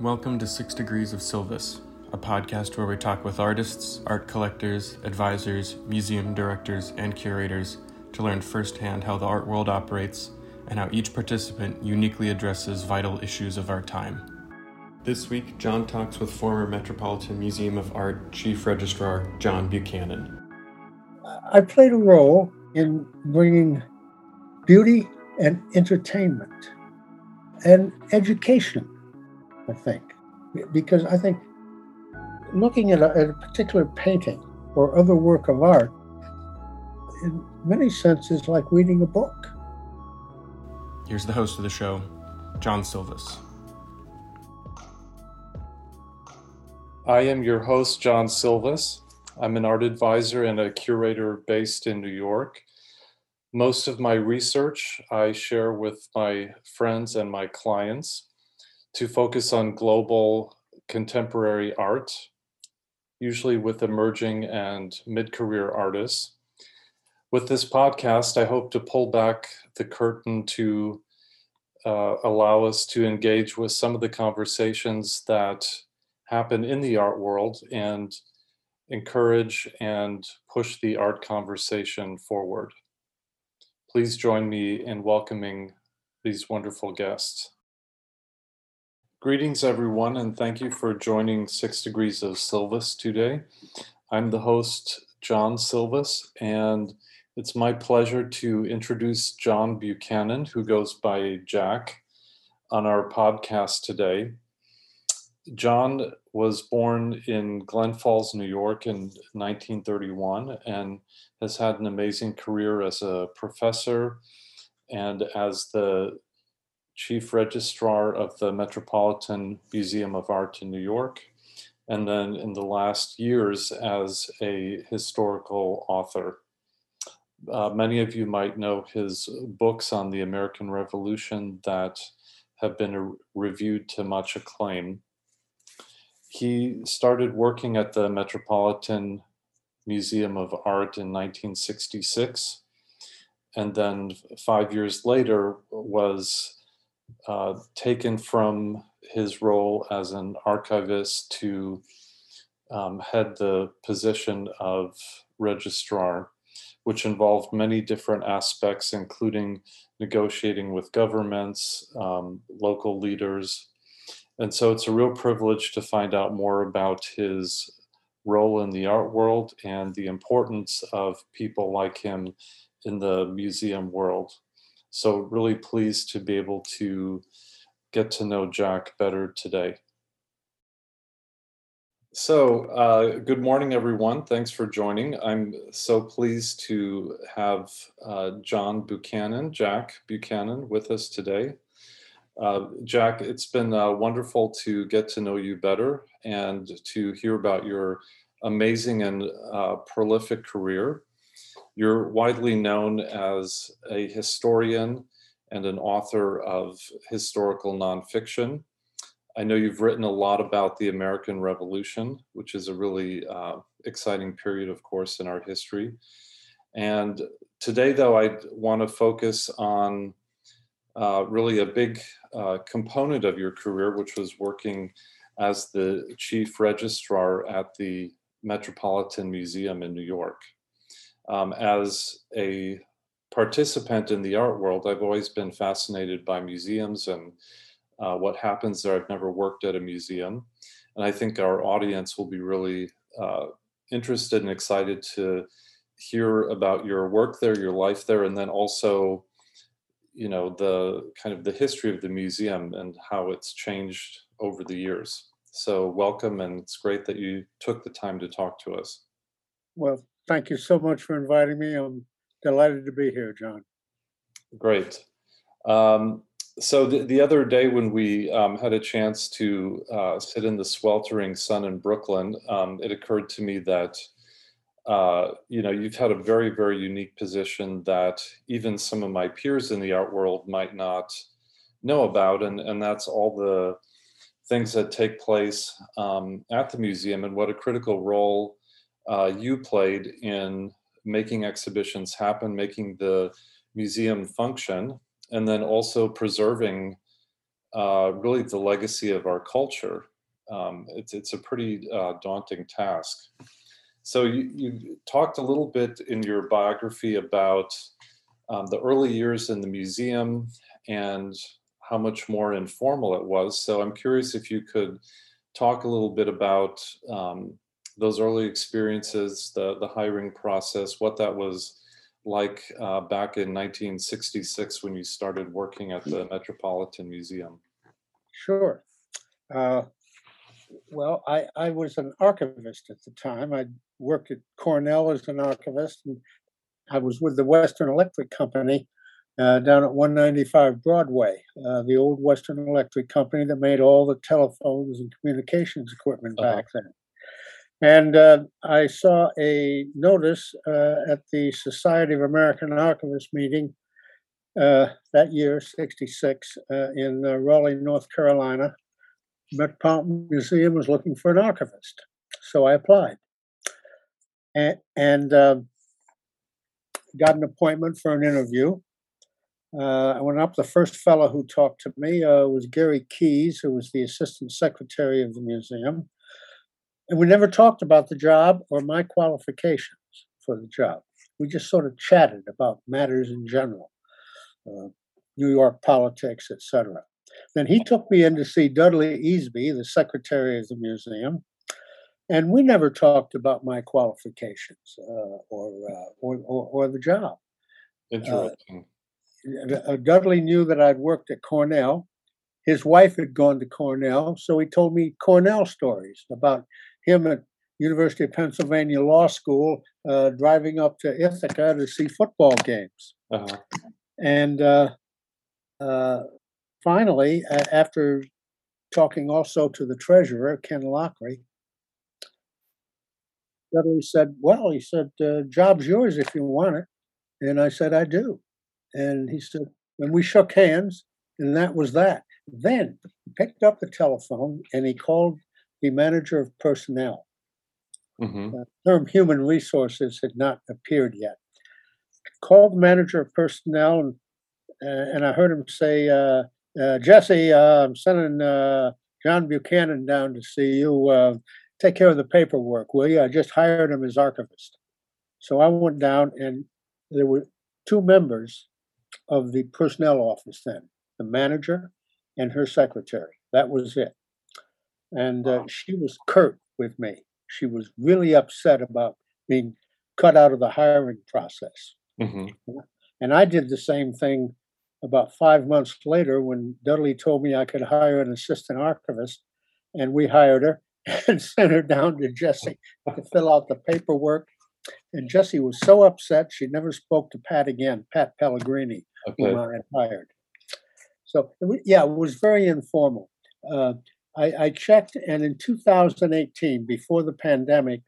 Welcome to 6 Degrees of Silvis, a podcast where we talk with artists, art collectors, advisors, museum directors, and curators to learn firsthand how the art world operates and how each participant uniquely addresses vital issues of our time. This week, John talks with former Metropolitan Museum of Art Chief Registrar John Buchanan. I played a role in bringing beauty and entertainment and education, I think, because I think looking at a particular painting or other work of art, in many senses, like reading a book. Here's the host of the show, John Silvis. I am your host, John Silvis. I'm an art advisor and a curator based in New York. Most of my research I share with my friends and my clients to focus on global contemporary art, usually with emerging and mid-career artists. With this podcast, I hope to pull back the curtain to allow us to engage with some of the conversations that happen in the art world and encourage and push the art conversation forward. Please join me in welcoming these wonderful guests. Greetings, everyone, and thank you for joining 6 Degrees of Silvis today. I'm the host, John Silvis, and it's my pleasure to introduce John Buchanan, who goes by Jack, on our podcast today. John was born in Glen Falls, New York in 1931 and has had an amazing career as a professor and as the chief registrar of the Metropolitan Museum of Art in New York, and then in the last years as a historical author. Many of you might know his books on the American Revolution that have been reviewed to much acclaim. He started working at the Metropolitan Museum of Art in 1966, and then 5 years later was taken from his role as an archivist to head the position of registrar, which involved many different aspects, including negotiating with governments, local leaders. And so it's a real privilege to find out more about his role in the art world and the importance of people like him in the museum world. So really pleased to be able to get to know Jack better today. So good morning, everyone. Thanks for joining. I'm so pleased to have Jack Buchanan with us today. Jack, it's been wonderful to get to know you better and to hear about your amazing and prolific career. You're widely known as a historian and an author of historical nonfiction. I know you've written a lot about the American Revolution, which is a really exciting period, of course, in our history. And today, though, I want to focus on really a big component of your career, which was working as the chief registrar at the Metropolitan Museum in New York. As a participant in the art world, I've always been fascinated by museums and what happens there. I've never worked at a museum, and I think our audience will be really interested and excited to hear about your work there, your life there, and then also, you know, the kind of the history of the museum and how it's changed over the years. So welcome, and it's great that you took the time to talk to us. Well, thank you so much for inviting me. I'm delighted to be here, John. Great. So the other day when we had a chance to sit in the sweltering sun in Brooklyn, it occurred to me that you've had a very, very unique position that even some of my peers in the art world might not know about, and that's all the things that take place at the museum and what a critical role you played in making exhibitions happen, making the museum function, and then also preserving really the legacy of our culture. It's a pretty daunting task. So you talked a little bit in your biography about the early years in the museum and how much more informal it was. So I'm curious if you could talk a little bit about those early experiences, the hiring process, what that was like back in 1966 when you started working at the Metropolitan Museum. Sure. Well, I was an archivist at the time. I worked at Cornell as an archivist, and I was with the Western Electric Company down at 195 Broadway, the old Western Electric Company that made all the telephones and communications equipment back then. And I saw a notice at the Society of American Archivists meeting that year, 66, in Raleigh, North Carolina. Metropolitan Museum was looking for an archivist, so I applied and got an appointment for an interview. I went up. The first fellow who talked to me was Gary Keys, who was the assistant secretary of the museum. And we never talked about the job or my qualifications for the job. We just sort of chatted about matters in general, New York politics, etc. Then he took me in to see Dudley Easby, the secretary of the museum, and we never talked about my qualifications or the job. Interesting. Dudley knew that I'd worked at Cornell. His wife had gone to Cornell, so he told me Cornell stories about him at University of Pennsylvania Law School driving up to Ithaca to see football games. And finally, after talking also to the treasurer, Ken Lockley, Dudley said, well, he said, job's yours if you want it. And I said, I do. And he said, and we shook hands, and that was that. Then he picked up the telephone and he called the manager of personnel. The term human resources had not appeared yet. Called the manager of personnel, and I heard him say, Jesse, I'm sending John Buchanan down to see you. Take care of the paperwork, will you? I just hired him as archivist. So I went down, and there were two members of the personnel office then, the manager and her secretary. That was it. And she was curt with me. She was really upset about being cut out of the hiring process. And I did the same thing about 5 months later when Dudley told me I could hire an assistant archivist, and we hired her and sent her down to Jesse to fill out the paperwork. And Jesse was so upset, she never spoke to Pat again, Pat Pellegrini, whom I had hired. So, yeah, it was very informal. I checked, and in 2018, before the pandemic,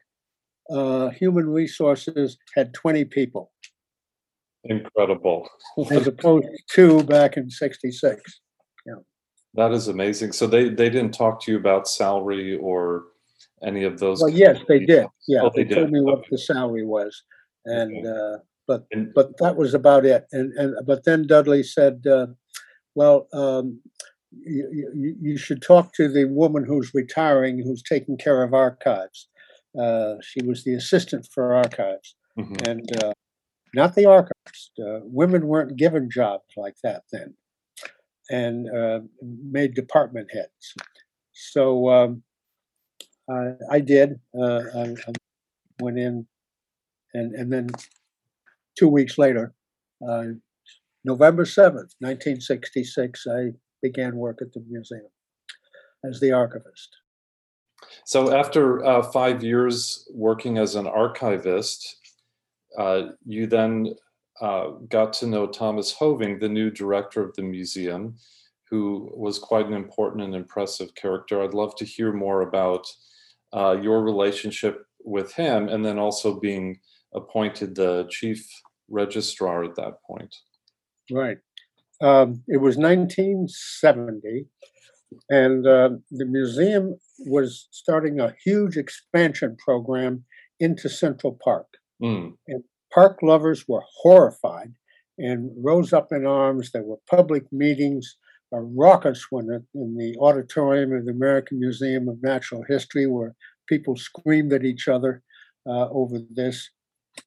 Human Resources had 20 people. Incredible. As opposed to back in 66. Yeah. That is amazing. So they didn't talk to you about salary or any of those? Well, yes, they did. Yeah, oh, they told me what the salary was. And but that was about it. But then Dudley said, well, you should talk to the woman who's retiring, who's taking care of archives. She was the assistant for archives. And not the archivist. Women weren't given jobs like that then, and made department heads. So I did. I went in, and then 2 weeks later, November 7th, 1966, I began work at the museum as the archivist. So after 5 years working as an archivist, you then got to know Thomas Hoving, the new director of the museum, who was quite an important and impressive character. I'd love to hear more about your relationship with him, and then also being appointed the chief registrar at that point. Right. It was 1970, and the museum was starting a huge expansion program into Central Park. And park lovers were horrified and rose up in arms. There were public meetings, a raucous one in the auditorium of the American Museum of Natural History, where people screamed at each other over this.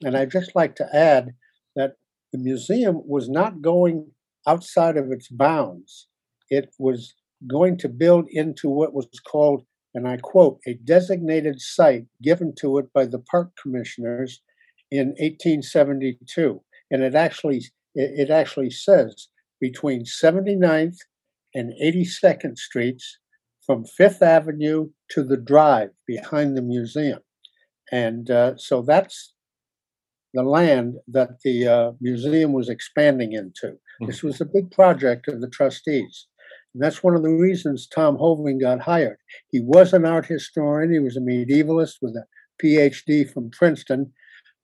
And I'd just like to add that the museum was not going outside of its bounds. It was going to build into what was called, and I quote, a designated site given to it by the park commissioners in 1872. And it actually says between 79th and 82nd Streets from 5th Avenue to the drive behind the museum. And so that's the land that the museum was expanding into. This was a big project of the trustees. And that's one of the reasons Tom Hoving got hired. He was an art historian. He was a medievalist with a PhD from Princeton,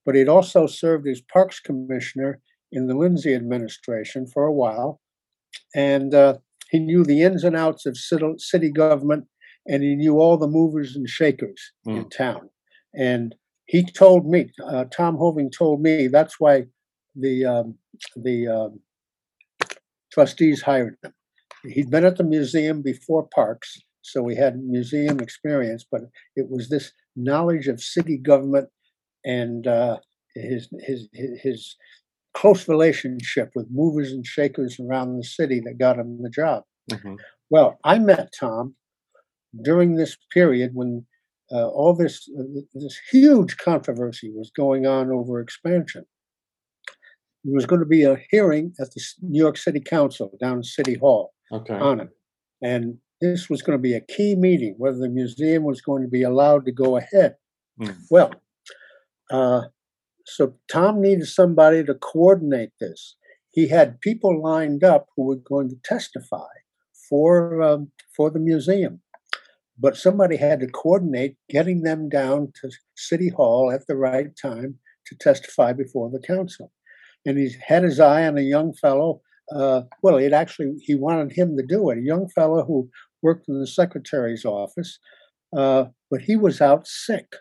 but he'd also served as Parks Commissioner in the Lindsay administration for a while. And he knew the ins and outs of city government, and he knew all the movers and shakers in town. And he told me, Tom Hoving told me, that's why the trustees hired him. He'd been at the museum before Parks, so he had museum experience, but it was this knowledge of city government and his close relationship with movers and shakers around the city that got him the job. Mm-hmm. Well, I met Tom during this period when all this huge controversy was going on over expansion. There was going to be a hearing at the New York City Council down in City Hall on it. And this was going to be a key meeting, whether the museum was going to be allowed to go ahead. Mm. Well, so Tom needed somebody to coordinate this. He had people lined up who were going to testify for the museum. But somebody had to coordinate getting them down to City Hall at the right time to testify before the council. And he had his eye on a young fellow. He wanted him to do it, a young fellow who worked in the secretary's office, but he was out sick.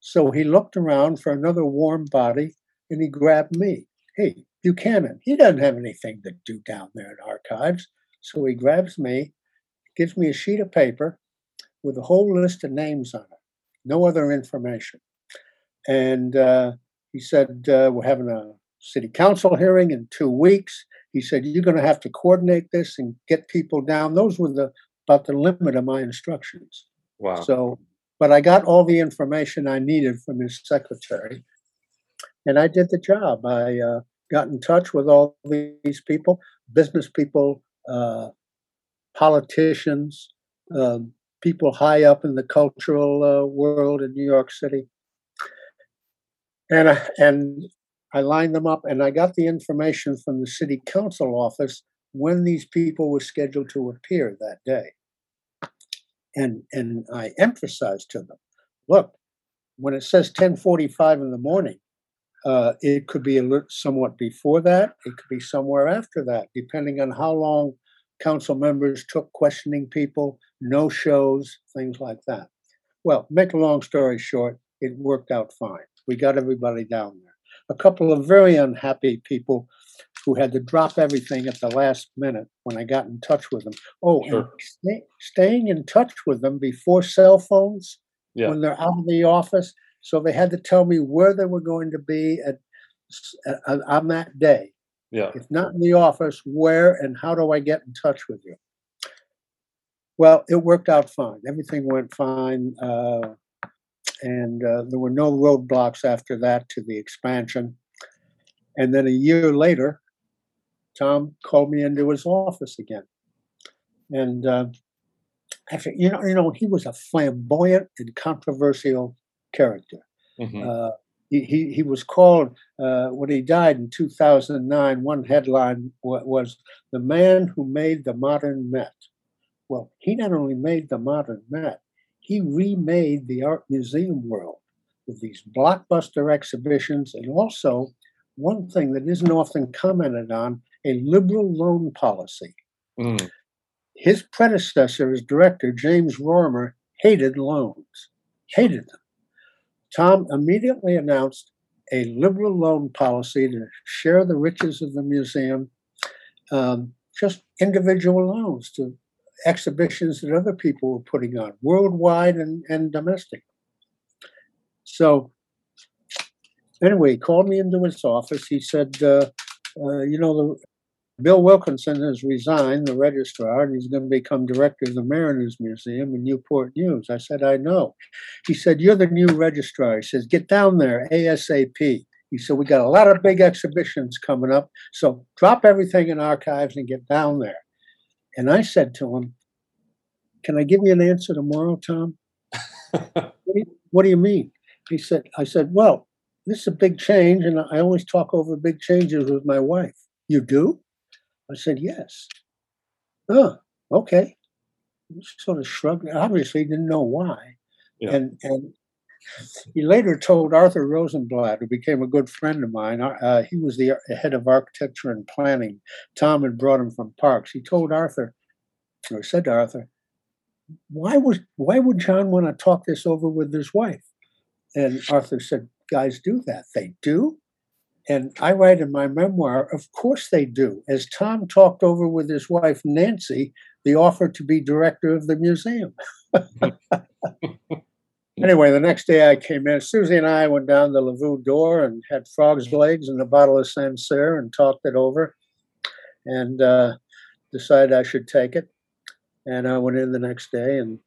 So he looked around for another warm body, and he grabbed me. Hey, Buchanan, he doesn't have anything to do down there at archives. So he grabs me, gives me a sheet of paper with a whole list of names on it, no other information. And he said, we're having a city council hearing in 2 weeks. He said, you're going to have to coordinate this and get people down. Those were about the limit of my instructions. Wow. So, but I got all the information I needed from his secretary, and I did the job. I got in touch with all these people, business people, politicians, people high up in the cultural world in New York City. And I lined them up, and I got the information from the city council office when these people were scheduled to appear that day. And I emphasized to them, look, when it says 10:45 in the morning, it could be somewhat before that. It could be somewhere after that, depending on how long council members took questioning people, no shows, things like that. Well, make a long story short, it worked out fine. We got everybody down there. A couple of very unhappy people who had to drop everything at the last minute when I got in touch with them. Oh, sure. And staying in touch with them before cell phones, when they're out of the office. So they had to tell me where they were going to be at on that day. Yeah. If not in the office, where and how do I get in touch with you? Well, it worked out fine. Everything went fine. And there were no roadblocks after that to the expansion. And then a year later, Tom called me into his office again. And after, you know, he was a flamboyant and controversial character. Mm-hmm. He was called, when he died in 2009, one headline was, "The man who made the modern Met." Well, he not only made the modern Met, he remade the art museum world with these blockbuster exhibitions, and also, one thing that isn't often commented on, a liberal loan policy. Mm. His predecessor as director, James Rorimer, hated loans, hated them. Tom immediately announced a liberal loan policy to share the riches of the museum, just individual loans to exhibitions that other people were putting on, worldwide and domestic. So anyway, he called me into his office. He said, you know, Bill Wilkinson has resigned, the registrar, and he's going to become director of the Mariners Museum in Newport News. I said, I know. He said, you're the new registrar. He says, get down there ASAP. He said, we got a lot of big exhibitions coming up, so drop everything in archives and get down there. And I said to him, can I give you an answer tomorrow, Tom? What do you mean? He said, well, this is a big change, and I always talk over big changes with my wife. You do? I said, yes. Oh, okay. Sort of shrugged. Obviously, he didn't know why. Yeah. And he later told Arthur Rosenblatt, who became a good friend of mine. He was the head of architecture and planning. Tom had brought him from Parks. He told Arthur, or said to Arthur, why would John want to talk this over with his wife? And Arthur said, guys do that. They do. And I write in my memoir, of course they do, as Tom talked over with his wife, Nancy, the offer to be director of the museum. Anyway, the next day I came in. Susie and I went down the Lavoo door and had frog's legs and a bottle of Sancerre and talked it over and decided I should take it. And I went in the next day and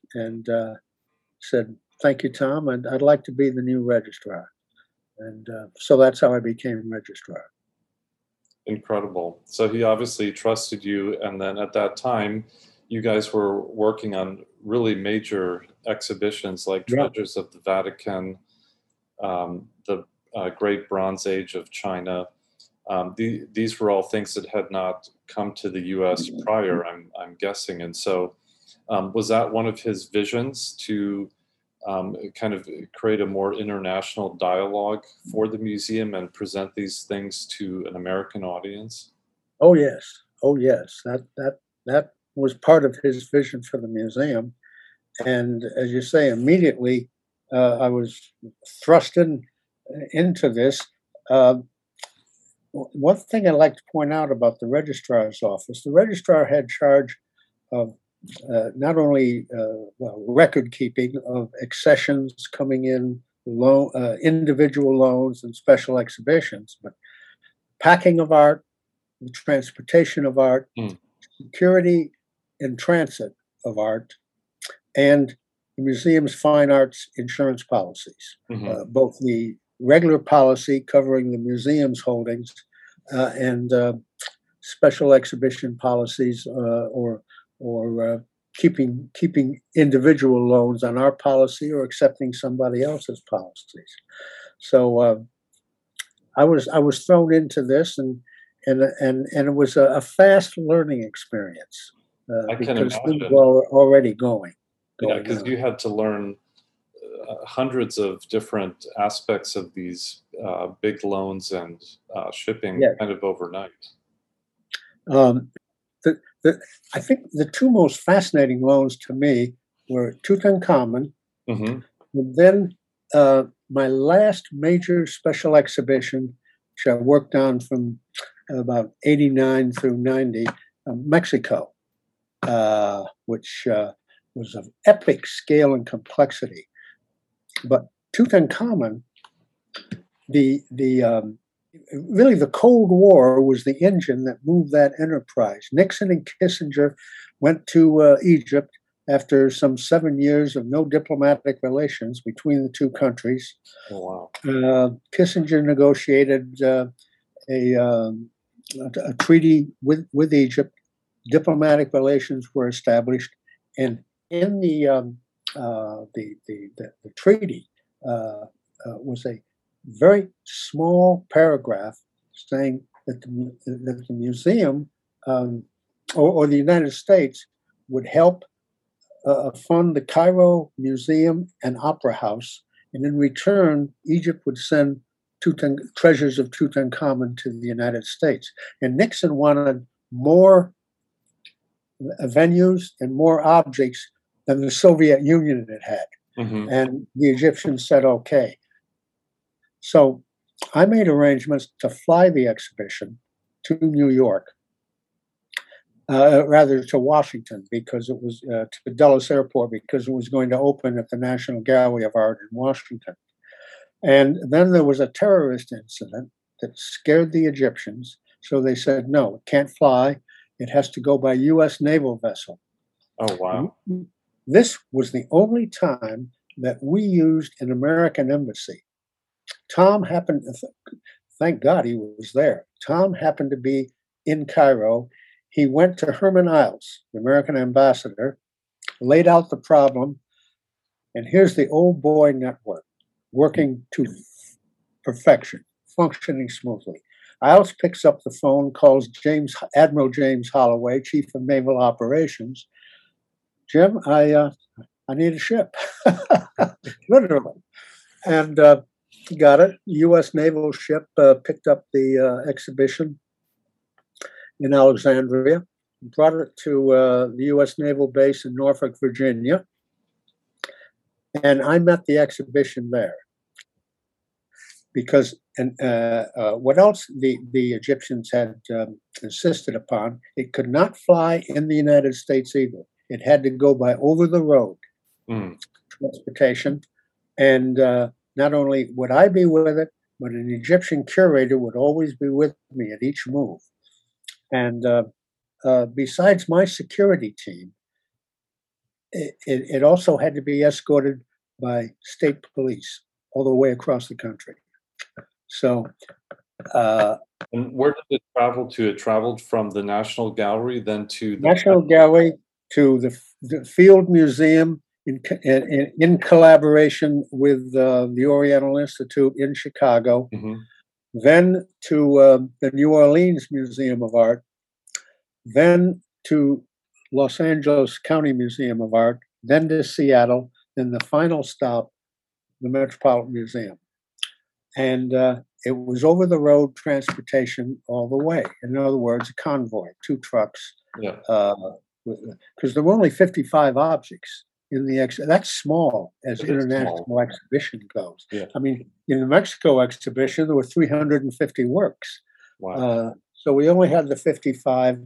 said, thank you, Tom. I'd like to be the new registrar. And so that's how I became registrar. Incredible. So he obviously trusted you. And then at that time, you guys were working on really major exhibitions like Treasures of the Vatican, the Great Bronze Age of China. These were all things that had not come to the U.S. prior, I'm guessing. And so was that one of his visions to kind of create a more international dialogue for the museum and present these things to an American audience? Oh yes, oh yes. That was part of his vision for the museum, and as you say, immediately I was thrust into this. One thing I'd like to point out about the registrar's office: the registrar had charge of not only record keeping of accessions coming in, individual loans and special exhibitions, but packing of art, the transportation of art, security and transit of art, and the museum's fine arts insurance policies, both the regular policy covering the museum's holdings and special exhibition policies or keeping individual loans on our policy or accepting somebody else's policies. So I was thrown into this, and it was a fast learning experience because things were already going. Yeah, because you had to learn hundreds of different aspects of these big loans and shipping kind of overnight. I think the two most fascinating loans to me were Tutankhamun, and then my last major special exhibition, which I worked on from about 89 through 90, Mexico, which was of epic scale and complexity. But Tutankhamun, really, the Cold War was the engine that moved that enterprise. Nixon and Kissinger went to Egypt after some 7 years of no diplomatic relations between the two countries. Oh, wow. Kissinger negotiated a treaty with Egypt. Diplomatic relations were established, and in the treaty was a very small paragraph saying that the museum or the United States would help fund the Cairo Museum and Opera House, and in return, Egypt would send treasures of Tutankhamun to the United States. And Nixon wanted more venues and more objects than the Soviet Union had. And the Egyptians said, okay. So I made arrangements to fly the exhibition to New York, rather to Washington, because it was to Dulles Airport, because it was going to open at the National Gallery of Art in Washington. And then there was a terrorist incident that scared the Egyptians. So they said, no, it can't fly. It has to go by U.S. naval vessel. Oh, wow. This was the only time that we used an American embassy. Tom happened, thank God he was there. Tom happened to be in Cairo. He went to Hermann Eilts, the American ambassador, laid out the problem. And here's the old boy network working to perfection, functioning smoothly. Eilts picks up the phone, calls Admiral James Holloway, Chief of Naval Operations. Jim, I need a ship, literally. And got it. U.S. naval ship picked up the exhibition in Alexandria, brought it to the U.S. naval base in Norfolk, Virginia. And I met the exhibition there. Because what else the Egyptians had insisted upon, it could not fly in the United States either. It had to go by over-the-road transportation. And not only would I be with it, but an Egyptian curator would always be with me at each move. And besides my security team, it also had to be escorted by state police all the way across the country. So, and where did it travel to? It traveled from the National Gallery, then to the National Gallery, to the Field Museum in collaboration with the Oriental Institute in Chicago, then to the New Orleans Museum of Art, then to Los Angeles County Museum of Art, then to Seattle, then the final stop, the Metropolitan Museum. And it was over-the-road transportation all the way. In other words, a convoy, two trucks. Yeah. Because there were only 55 objects in the exhibition. That's small as international exhibition goes. Yeah. I mean, in the Mexico exhibition, there were 350 works. Wow. So we only had the 55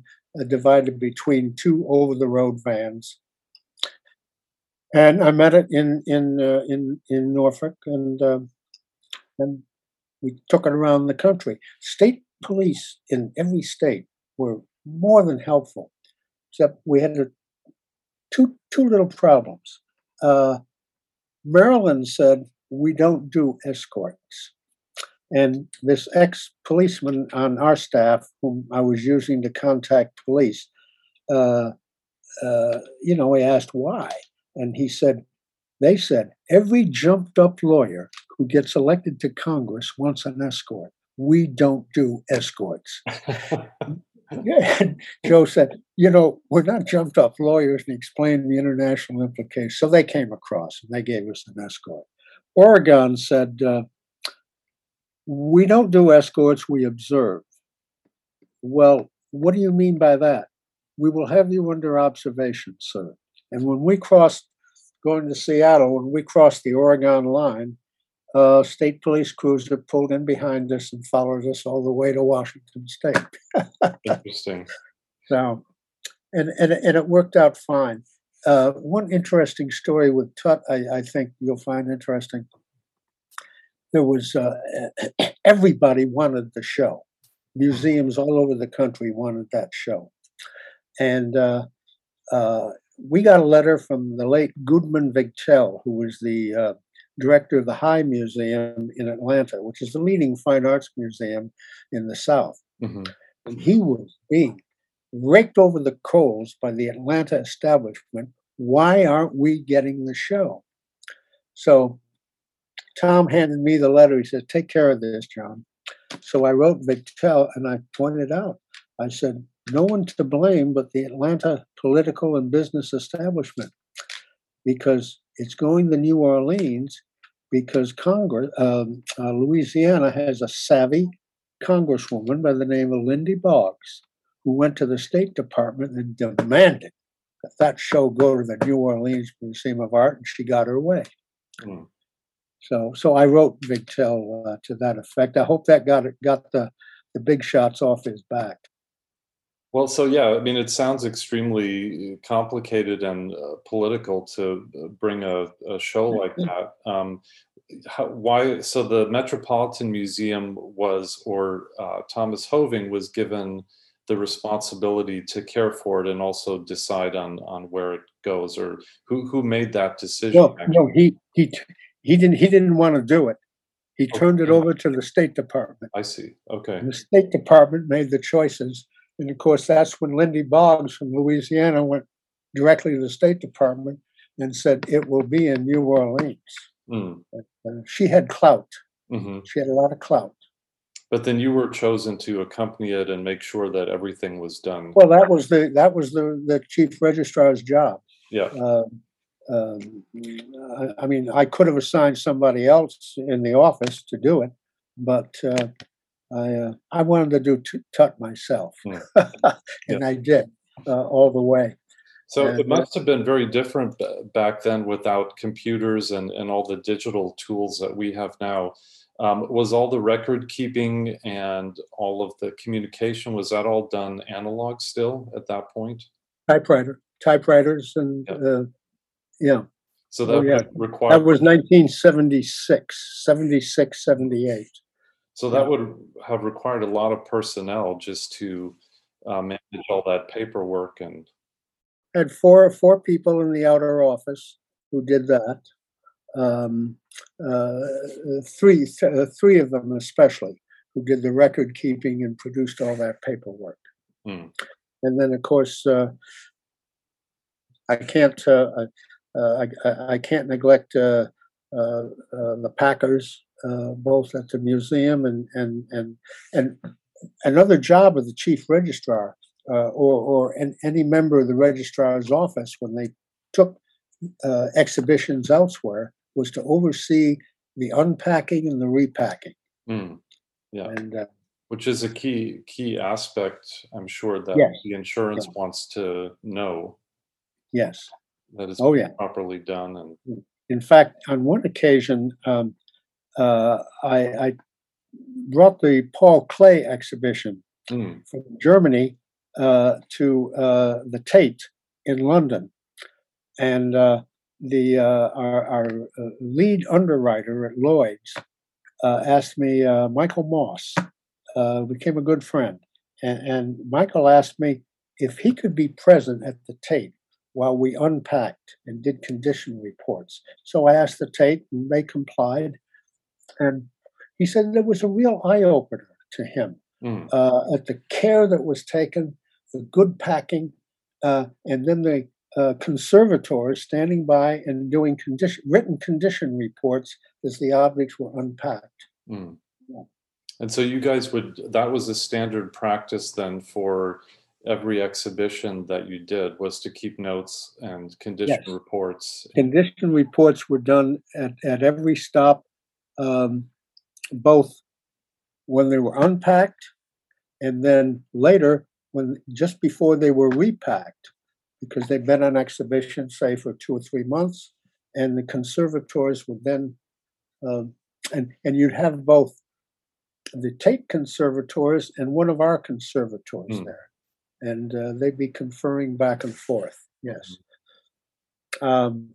divided between two over-the-road vans. And I met it in Norfolk, and we took it around the country. State police in every state were more than helpful, except we had two little problems. Maryland said, we don't do escorts. And this ex-policeman on our staff, whom I was using to contact police, he asked why. And they said, every jumped up lawyer who gets elected to Congress wants an escort. We don't do escorts. And Joe said, we're not jumped up lawyers, and explained the international implications. So they came across and they gave us an escort. Oregon said, we don't do escorts, we observe. Well, what do you mean by that? We will have you under observation, sir. And when we crossed, going to Seattle, when we crossed the Oregon line, state police cruiser pulled in behind us and followed us all the way to Washington State. Interesting. So, and it worked out fine. One interesting story with Tut, I think you'll find interesting. There was, everybody wanted the show. Museums all over the country wanted that show. And we got a letter from the late Goodman Vigtel, who was the director of the High Museum in Atlanta, which is the leading fine arts museum in the South. Mm-hmm. He was being raked over the coals by the Atlanta establishment. Why aren't we getting the show? So Tom handed me the letter. He said, take care of this, John. So I wrote Vigtel and I pointed out, I said, no one to blame but the Atlanta political and business establishment, because it's going to New Orleans because Congress, Louisiana has a savvy congresswoman by the name of Lindy Boggs, who went to the State Department and demanded that show go to the New Orleans Museum of Art, and she got her way. Mm. So I wrote Vigtel to that effect. I hope that got the big shots off his back. Well, so yeah, I mean, it sounds extremely complicated and political to bring a show like that. So the Metropolitan Museum was, or Thomas Hoving was given the responsibility to care for it and also decide on where it goes, or who made that decision? Well, no, he didn't want to do it. He turned it over to the State Department. I see. Okay. And the State Department made the choices. And of course, that's when Lindy Boggs from Louisiana went directly to the State Department and said, it will be in New Orleans. Mm. She had clout. Mm-hmm. She had a lot of clout. But then you were chosen to accompany it and make sure that everything was done. Well, that was the chief registrar's job. Yeah. I mean, I could have assigned somebody else in the office to do it, but I wanted to do Tut myself, and I did all the way. So it must have been very different back then without computers and all the digital tools that we have now. Was all the record keeping and all of the communication, was that all done analog still at that point? Typewriters and so that would require... That was 1976, 78. So that would have required a lot of personnel just to manage all that paperwork. And I had four people in the outer office who did that. Three of them especially, who did the record keeping and produced all that paperwork. Mm. And then, of course, I can't neglect the packers. Both at the museum and another job of the chief registrar or any member of the registrar's office when they took exhibitions elsewhere was to oversee the unpacking and the repacking. Mm. Yeah, and, which is a key aspect, I'm sure, that the insurance wants to know. Yes, that is properly done. And in fact, on one occasion. I brought the Paul Klee exhibition from Germany to the Tate in London, and our lead underwriter at Lloyd's asked me, Michael Moss, became a good friend, and Michael asked me if he could be present at the Tate while we unpacked and did condition reports. So I asked the Tate, and they complied. And he said there was a real eye-opener to him at the care that was taken, the good packing, and then the conservators standing by and doing written condition reports as the objects were unpacked. Mm. Yeah. And so you guys that was a standard practice then for every exhibition that you did, was to keep notes and condition reports. Condition reports were done at every stop. Both when they were unpacked and then later just before they were repacked, because they'd been on exhibition, say, for 2 or 3 months, and the conservators would then, and you'd have both the Tate conservators and one of our conservators there, and they'd be conferring back and forth, yes. Mm.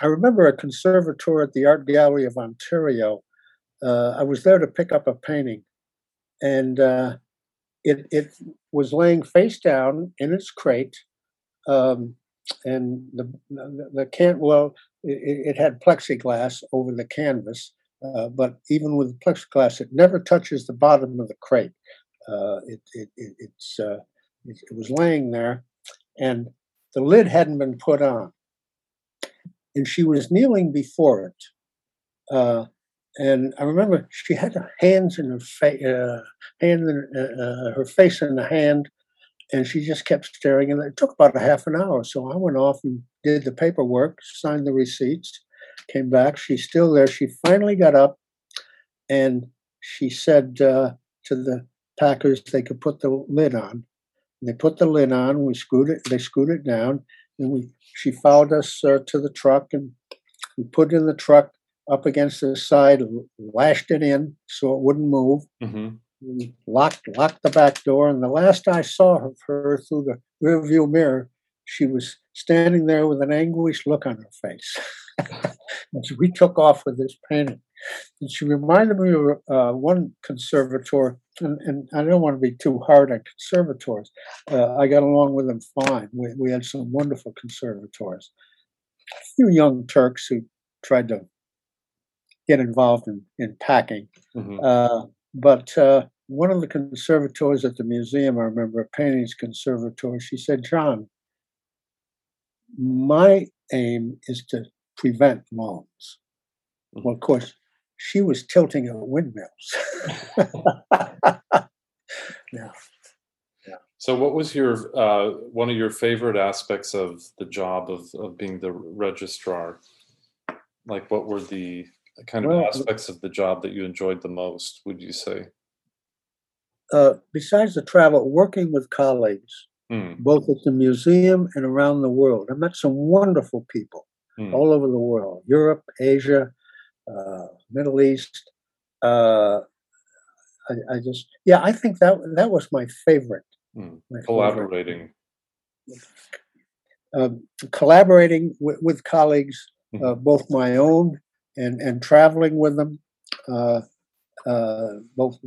I remember a conservator at the Art Gallery of Ontario. I was there to pick up a painting, and it was laying face down in its crate. And the well, it had plexiglass over the canvas, but even with plexiglass, it never touches the bottom of the crate. It was laying there, and the lid hadn't been put on. And she was kneeling before it, and I remember she had her hands in her face, her face in the hand, and she just kept staring. And it took about a half an hour, so I went off and did the paperwork, signed the receipts, came back. She's still there. She finally got up, and she said to the packers they could put the lid on. And they put the lid on. We screwed it. They screwed it down. And she followed us to the truck, and we put it in the truck, up against the side, lashed it in so it wouldn't move, and locked the back door. And the last I saw of her through the rearview mirror, she was standing there with an anguished look on her face. And so we took off with this painting. And she reminded me of one conservator, and I don't want to be too hard on conservators. I got along with them fine. We had some wonderful conservators. A few young Turks who tried to get involved in packing. But one of the conservators at the museum, I remember, a paintings conservator, she said, "John, my aim is to prevent loans." Well, of course, she was tilting at windmills. Yeah. So what was your one of your favorite aspects of the job of being the registrar? Like, what were the kind of aspects of the job that you enjoyed the most, would you say? Besides the travel, working with colleagues, both at the museum and around the world. I met some wonderful people all over the world, Europe, Asia, Middle East. I think that was my favorite. Collaborating with colleagues, both my own and traveling with them, both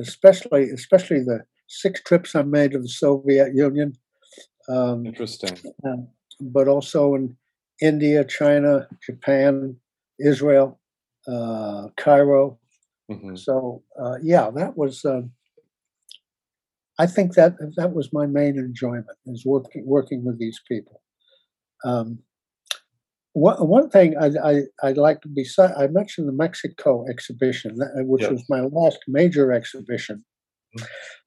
especially the 6 trips I made to the Soviet Union. Interesting. But also in India, China, Japan, Israel, Cairo. So that was. I think that was my main enjoyment, is working with these people. One thing I'd like to be, I mentioned the Mexico exhibition, which was my last major exhibition.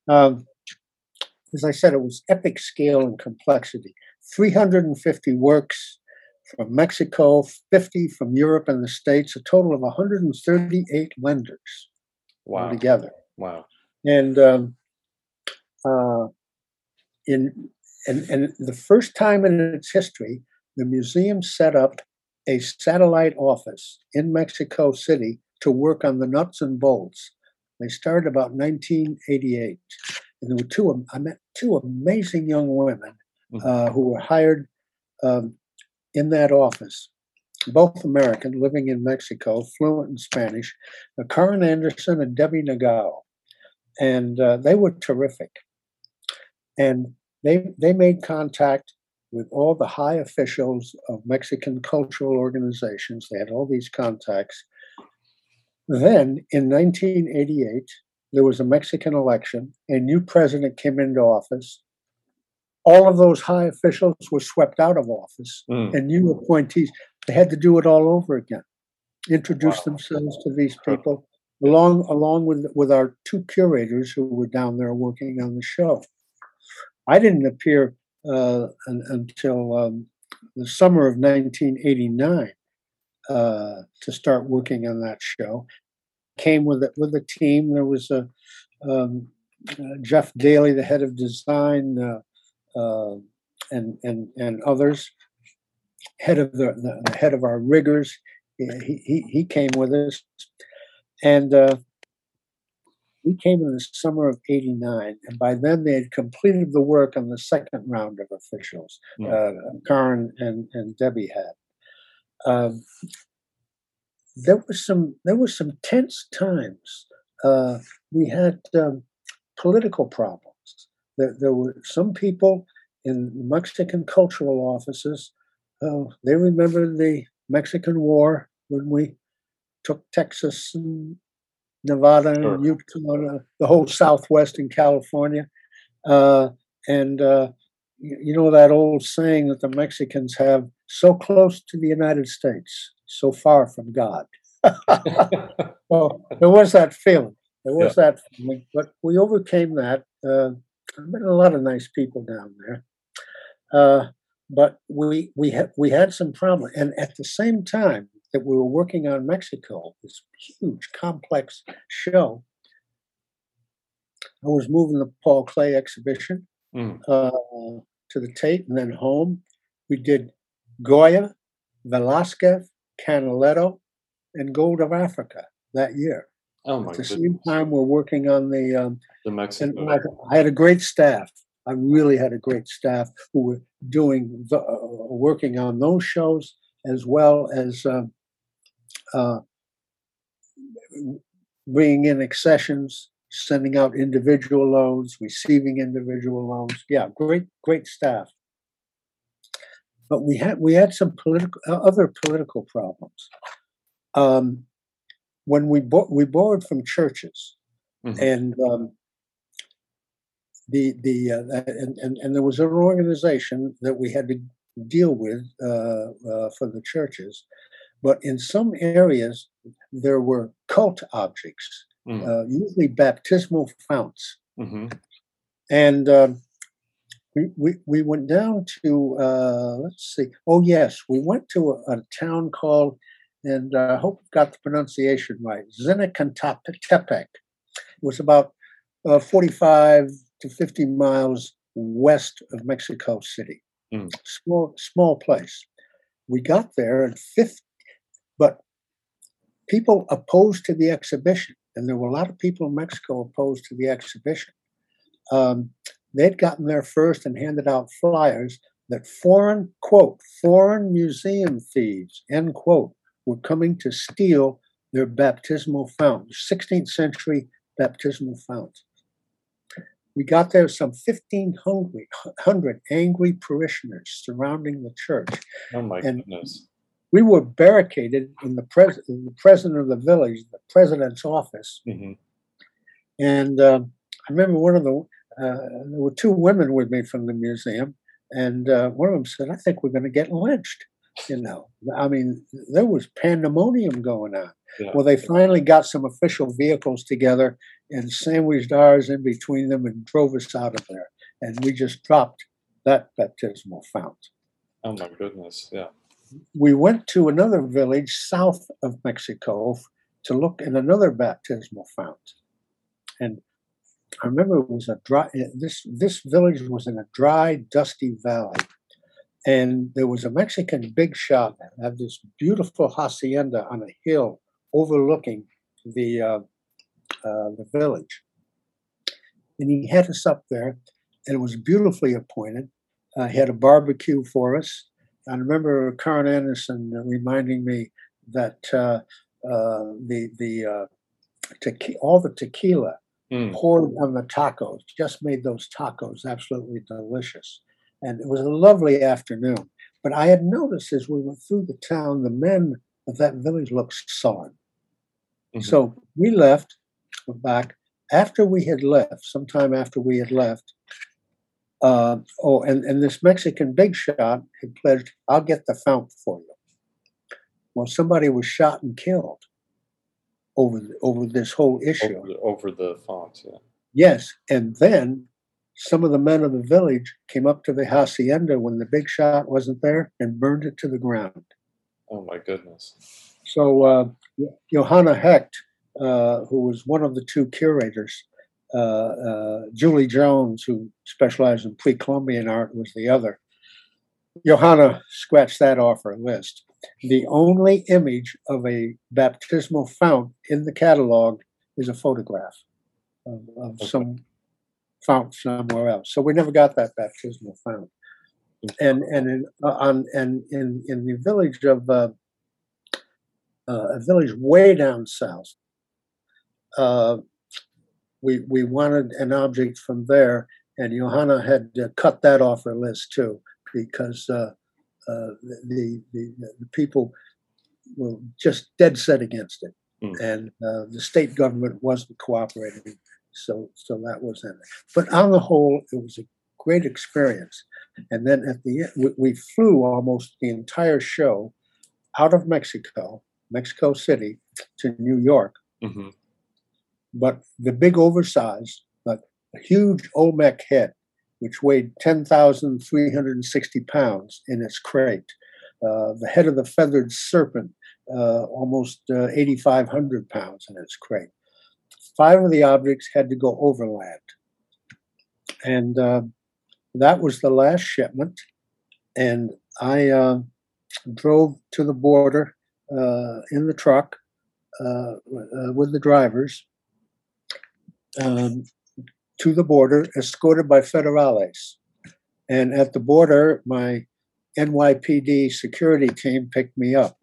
As I said, it was epic scale and complexity. 350 works from Mexico, 50 from Europe and the States, a total of 138 lenders together. Wow. And the first time in its history, the museum set up a satellite office in Mexico City to work on the nuts and bolts. They started about 1988. And there were I met 2 amazing young women who were hired in that office, both American, living in Mexico, fluent in Spanish, Karen Anderson and Debbie Nagao. And they were terrific. And they made contact with all the high officials of Mexican cultural organizations. They had all these contacts. Then, in 1988, there was a Mexican election. A new president came into office. All of those high officials were swept out of office, and new appointees. They had to do it all over again, introduce themselves to these people, along with our 2 curators who were down there working on the show. I didn't appear until the summer of 1989 to start working on that show. Came with a team. There was Jeff Daly, the head of design, and others. Head of the head of our riggers, he came with us, and we came in the summer of '89, and by then they had completed the work on the second round of officials. Karen and Debbie had. There were some tense times. We had political problems. There were some people in Mexican cultural offices. They remembered the Mexican War when we took Texas and Nevada and Utah, the whole Southwest and California. You know that old saying that the Mexicans have, so close to the United States, so far from God. Well, there was that feeling. That feeling, but we overcame that. I met a lot of nice people down there. But we had some problems. And at the same time that we were working on Mexico, this huge, complex show, I was moving the Paul Klee exhibition to the Tate and then home. We did Goya, Velázquez, Canaletto, and Gold of Africa that year. Oh my goodness. At the same time, we're working on the Mexico. I had a great staff. I really had a great staff who were doing the, working on those shows as well as bringing in accessions, sending out individual loans, receiving individual loans. Yeah, great staff. But we had some political other political problems. When we borrowed from churches, mm-hmm. and and there was an organization that we had to deal with for the churches, but in some areas there were cult objects, mm-hmm. Usually baptismal founts, mm-hmm. and we went down to let's see. Oh yes, we went to a town called, and I hope I've got the pronunciation right, Zenacantepec. It was about 45 to 50 miles west of Mexico City. Mm. Small place. We got there and but people opposed to the exhibition, and there were a lot of people in Mexico opposed to the exhibition. They'd gotten there first and handed out flyers that foreign, quote, foreign museum thieves, end quote, were coming to steal their baptismal founts, 16th century baptismal founts. We got there some 1,500 angry parishioners surrounding the church. Oh my goodness. We were barricaded in the president of the village, the president's office. Mm-hmm. And I remember one of the, there were two women with me from the museum, and one of them said, I think we're going to get lynched. You know, I mean, there was pandemonium going on. Yeah. Well, they finally got some official vehicles together and sandwiched ours in between them and drove us out of there. And we just dropped that baptismal fount. Oh, my goodness. Yeah. We went to another village south of Mexico to look at another baptismal fount. And I remember it was a dry, this village was in a dry, dusty valley. And there was a Mexican big shot that had this beautiful hacienda on a hill overlooking the village. And he had us up there, and it was beautifully appointed. He had a barbecue for us. I remember Karen Anderson reminding me that all the tequila poured on the tacos just made those tacos absolutely delicious. And it was a lovely afternoon. But I had noticed as we went through the town, the men of that village looked sullen. Mm-hmm. So we left, went back. After we had left, sometime after we had left, and this Mexican big shot had pledged, I'll get the fount for you. Well, somebody was shot and killed over this whole issue. Over the fount, yeah. Yes, and then some of the men of the village came up to the hacienda when the big shot wasn't there and burned it to the ground. Oh, my goodness. So Johanna Hecht, who was one of the two curators, Julie Jones, who specialized in pre-Columbian art, was the other. Johanna scratched that off her list. The only image of a baptismal fount in the catalog is a photograph of okay. some fount somewhere else. So we never got that baptismal fount. And in the village of a village way down south, we wanted an object from there, and Johanna had cut that off her list too, because the people were just dead set against it, and the state government wasn't cooperating. So that was in it. But on the whole, it was a great experience. And then at the end, we flew almost the entire show out of Mexico City, to New York. Mm-hmm. But the big oversized, like a huge Olmec head, which weighed 10,360 pounds in its crate, the head of the feathered serpent, almost 8,500 pounds in its crate. 5 of the objects had to go overland. And that was the last shipment. And I drove to the border in the truck with the drivers to the border, escorted by federales. And at the border, my NYPD security team picked me up.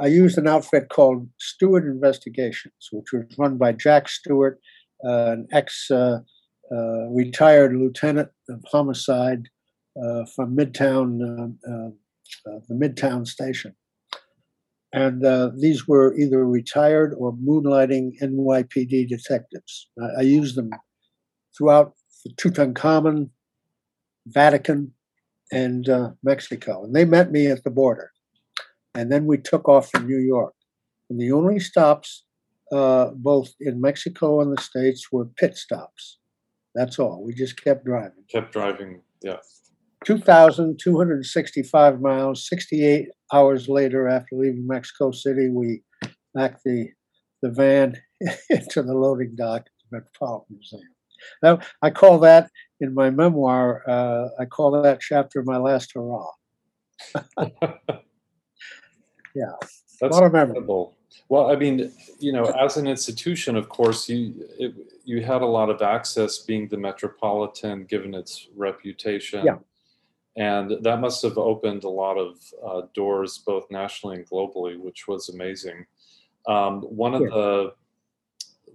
I used an outfit called Stewart Investigations, which was run by Jack Stewart, an ex-retired lieutenant of homicide from Midtown, the Midtown station. And these were either retired or moonlighting NYPD detectives. I used them throughout the Tutankhamun, Vatican, and Mexico. And they met me at the border. And then we took off from New York. And the only stops, both in Mexico and the States, were pit stops. That's all. We just kept driving. Kept driving, yeah. 2,265 miles, 68 hours later after leaving Mexico City, we backed the van into the loading dock at the Metropolitan Museum. Now, I call that, in my memoir, I call that chapter my last hurrah. Yeah, that's incredible. Well, I mean, you know, as an institution, of course, you had a lot of access, being the Metropolitan, given its reputation, yeah. And that must have opened a lot of doors, both nationally and globally, which was amazing. One of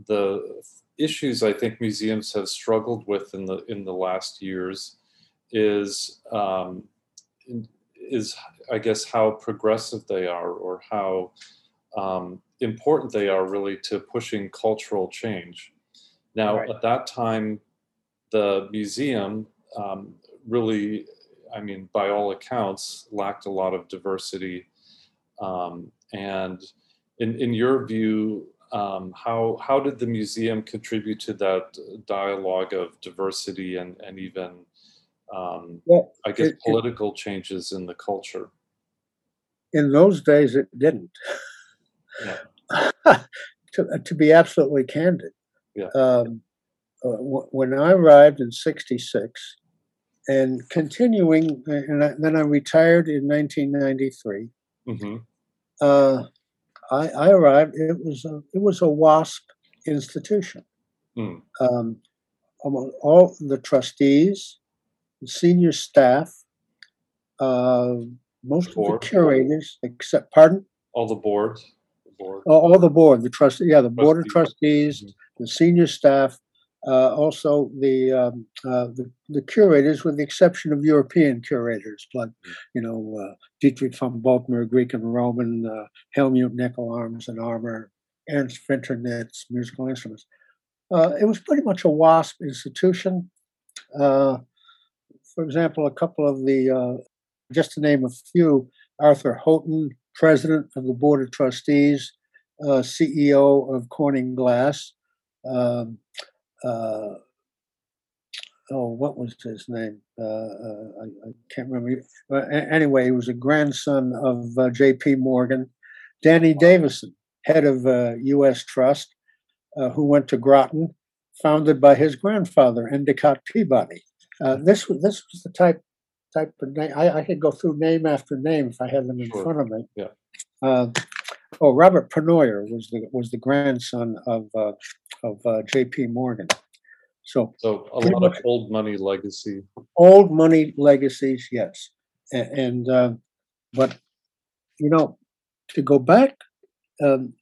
the issues I think museums have struggled with in the last years is I guess how progressive they are, or how important they are really to pushing cultural change. Now, right. At that time, the museum really, I mean, by all accounts, lacked a lot of diversity. And in your view, how did the museum contribute to that dialogue of diversity and even I guess political changes in the culture? In those days, it didn't. Yeah. To be absolutely candid, yeah. When I arrived in '66, and continuing, and then I retired in 1993. Mm-hmm. I arrived. It was a WASP institution. Mm. Among all the trustees, senior staff, most of the curators, except, pardon? All the boards. All the board, the trustee, yeah, the board of trustees, mm-hmm. The senior staff, also the curators, with the exception of European curators, like, you know, Dietrich von Bultmer, Greek and Roman, Helmut Nickel, Arms and Armor, Ernst Vinternitz, musical instruments. It was pretty much a WASP institution. For example, a couple of the, just to name a few, Arthur Houghton, president of the board of trustees, CEO of Corning Glass. What was his name? I can't remember. Anyway, he was a grandson of J.P. Morgan. Danny Davison, head of U.S. Trust, who went to Groton, founded by his grandfather, Endicott Peabody. This was the type of name. I could go through name after name if I had them in front of me. Yeah. Robert Penoyer was the grandson of J.P. Morgan. So a lot of old money legacy. Old money legacies, yes. And but, you know, to go back, and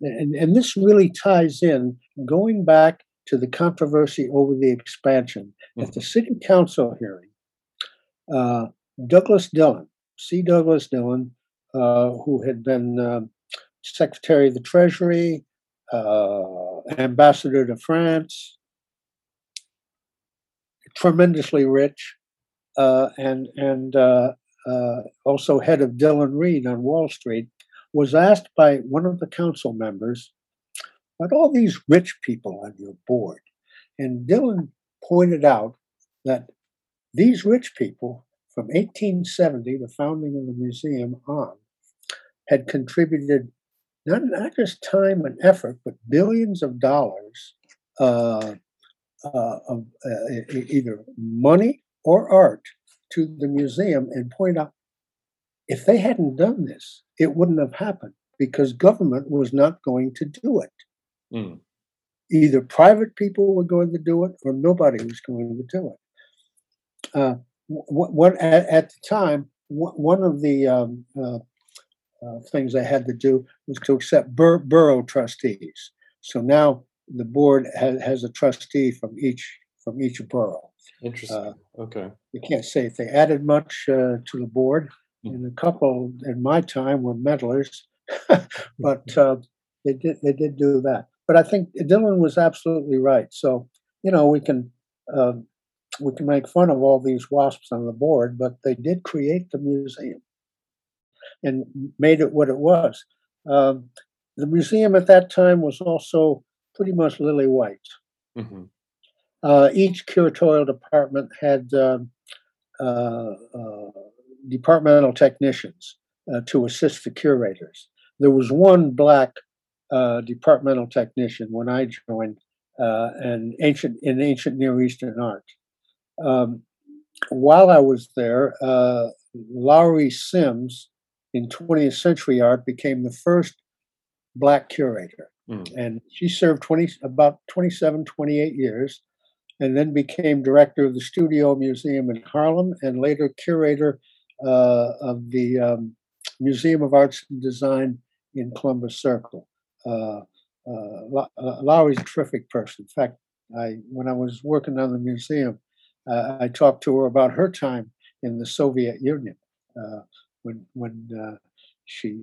this really ties in, going back to the controversy over the expansion. Mm-hmm. At the city council hearing, Douglas Dillon, who had been Secretary of the Treasury, Ambassador to France, tremendously rich, and also head of Dillon Reed on Wall Street, was asked by one of the council members, "But all these rich people on your board." And Dillon pointed out that these rich people, from 1870, the founding of the museum on, had contributed not just time and effort, but billions of dollars of either money or art to the museum, and pointed out, if they hadn't done this, it wouldn't have happened. because government was not going to do it. Mm. Either private people were going to do it or nobody was going to do it. At the time, one of the things I had to do was to accept borough trustees. So now the board has a trustee from each borough. Interesting. Okay. You can't say if they added much to the board. Mm. And a couple in my time were meddlers, but they did do that. But I think Dillon was absolutely right. So, you know, we can make fun of all these WASPs on the board, but they did create the museum and made it what it was. The museum at that time was also pretty much lily white. Mm-hmm. Each curatorial department had departmental technicians to assist the curators. There was one black departmental technician when I joined, in ancient Near Eastern art. While I was there, Lowry Sims in 20th century art became the first black curator. Mm. And she served about 27, 28 years, and then became director of the Studio Museum in Harlem and later curator of the Museum of Arts and Design in Columbus Circle. Lowry's a terrific person. In fact, when I was working on the museum, I talked to her about her time in the Soviet Union when she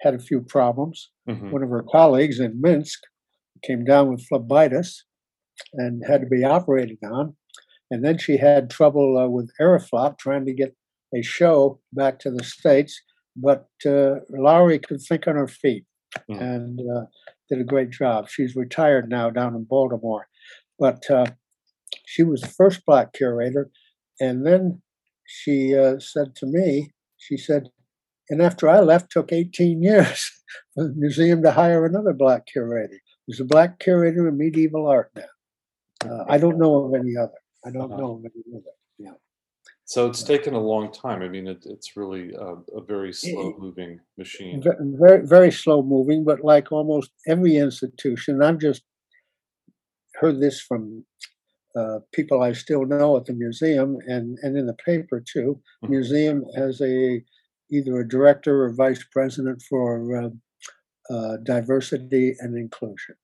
had a few problems. Mm-hmm. One of her colleagues in Minsk came down with phlebitis and had to be operated on. And then she had trouble with Aeroflot trying to get a show back to the States. But Lowry could think on her feet. Mm. And did a great job. She's retired now down in Baltimore. But she was the first black curator. And then she said to me, she said, and after I left, took 18 years for the museum to hire another black curator. There's a black curator in medieval art now. I don't know of any other. Yeah. So it's taken a long time. I mean, it's really a very slow-moving machine. Very, very slow-moving, but like almost every institution, I've just heard this from people I still know at the museum and in the paper, too. Mm-hmm. Museum has either a director or vice president for diversity and inclusion,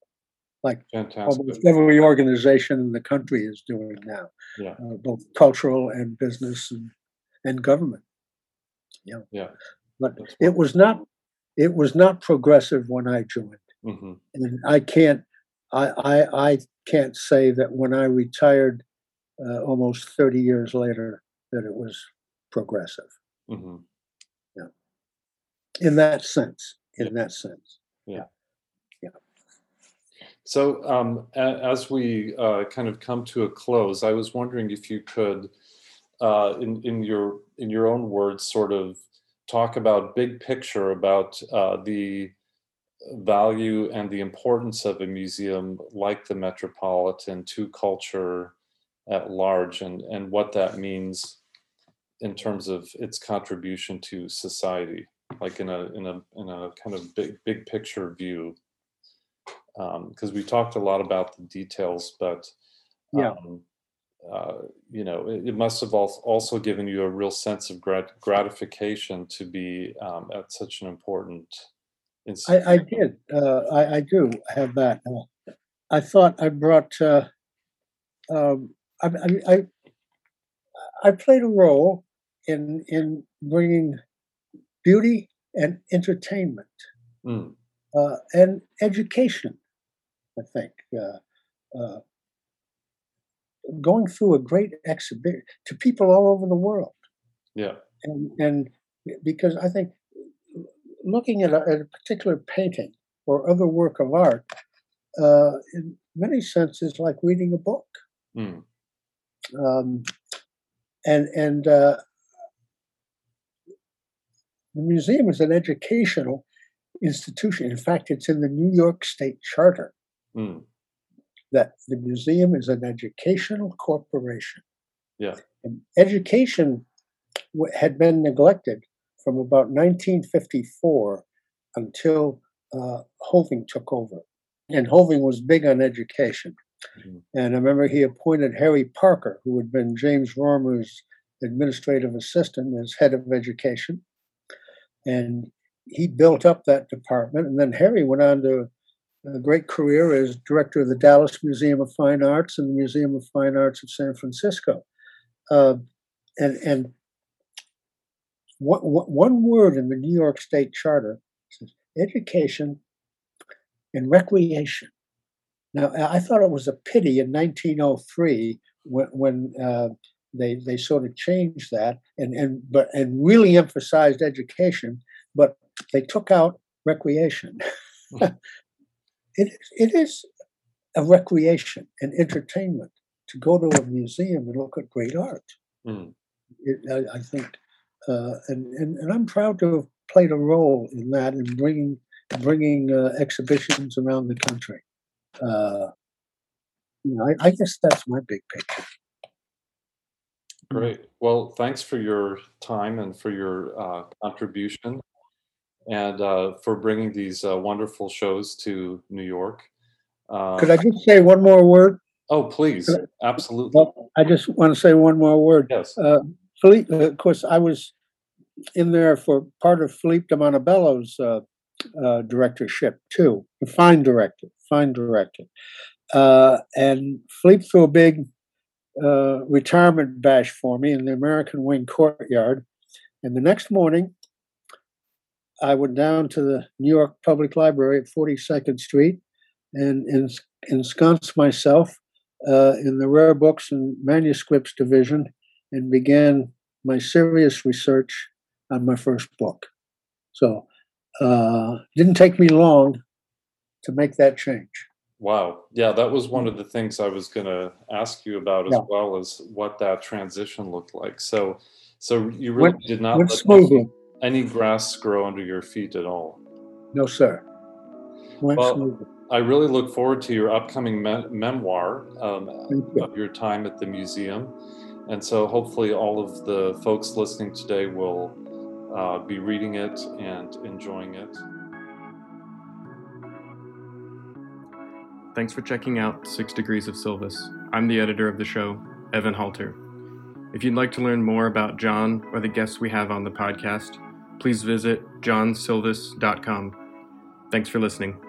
like fantastic. Almost every organization in the country is doing now, yeah. Both cultural and business and government. Yeah, yeah. But it was not progressive when I joined, mm-hmm. and I can't say that when I retired, almost 30 years later, that it was progressive. Mm-hmm. Yeah, in that sense. Yeah. So as we kind of come to a close, I was wondering if you could, in your own words, sort of talk about big picture about the value and the importance of a museum like the Metropolitan to culture at large, and what that means in terms of its contribution to society, like in a kind of big picture view. Because we talked a lot about the details, but you know, it must have also given you a real sense of gratification to be at such an important institution. I did. I do have that. I thought I brought. I played a role in bringing beauty and entertainment. Mm. And education, I think. Going through a great exhibition to people all over the world. Yeah. And because I think looking at a particular painting or other work of art, in many senses, like reading a book. Mm. The museum is an educational institution. In fact, it's in the New York State Charter that the museum is an educational corporation. Yeah, and education had been neglected from about 1954 until Hoving took over. And Hoving was big on education. Mm-hmm. And I remember he appointed Harry Parker, who had been James Rormer's administrative assistant, as head of education. And he built up that department. And then Harry went on to a great career as director of the Dallas Museum of Fine Arts and the Museum of Fine Arts of San Francisco. And one word in the New York State Charter says education and recreation. Now, I thought it was a pity in 1903 when they sort of changed that and really emphasized education, but they took out recreation. It is a recreation and entertainment to go to a museum and look at great art. Mm. I think, and I'm proud to have played a role in that in bringing exhibitions around the country. I guess that's my big picture. Great. Well, thanks for your time and for your contribution, and for bringing these wonderful shows to New York. Could I just say one more word? Oh, please. Absolutely. Well, I just want to say one more word. Yes. Philippe, of course, I was in there for part of Philippe de Montebello's directorship, too. The fine director. And Philippe threw a big retirement bash for me in the American Wing courtyard. And the next morning, I went down to the New York Public Library at 42nd Street and ensconced myself in the Rare Books and Manuscripts Division and began my serious research on my first book. So it didn't take me long to make that change. Wow. Yeah, that was one of the things I was going to ask you about as well, as what that transition looked like. So you really did not let any grass grow under your feet at all? No, sir. Well, I really look forward to your upcoming memoir of your time at the museum. And so hopefully all of the folks listening today will be reading it and enjoying it. Thanks for checking out 6 Degrees of Silvis. I'm the editor of the show, Evan Halter. If you'd like to learn more about John or the guests we have on the podcast, please visit johnsilvis.com. Thanks for listening.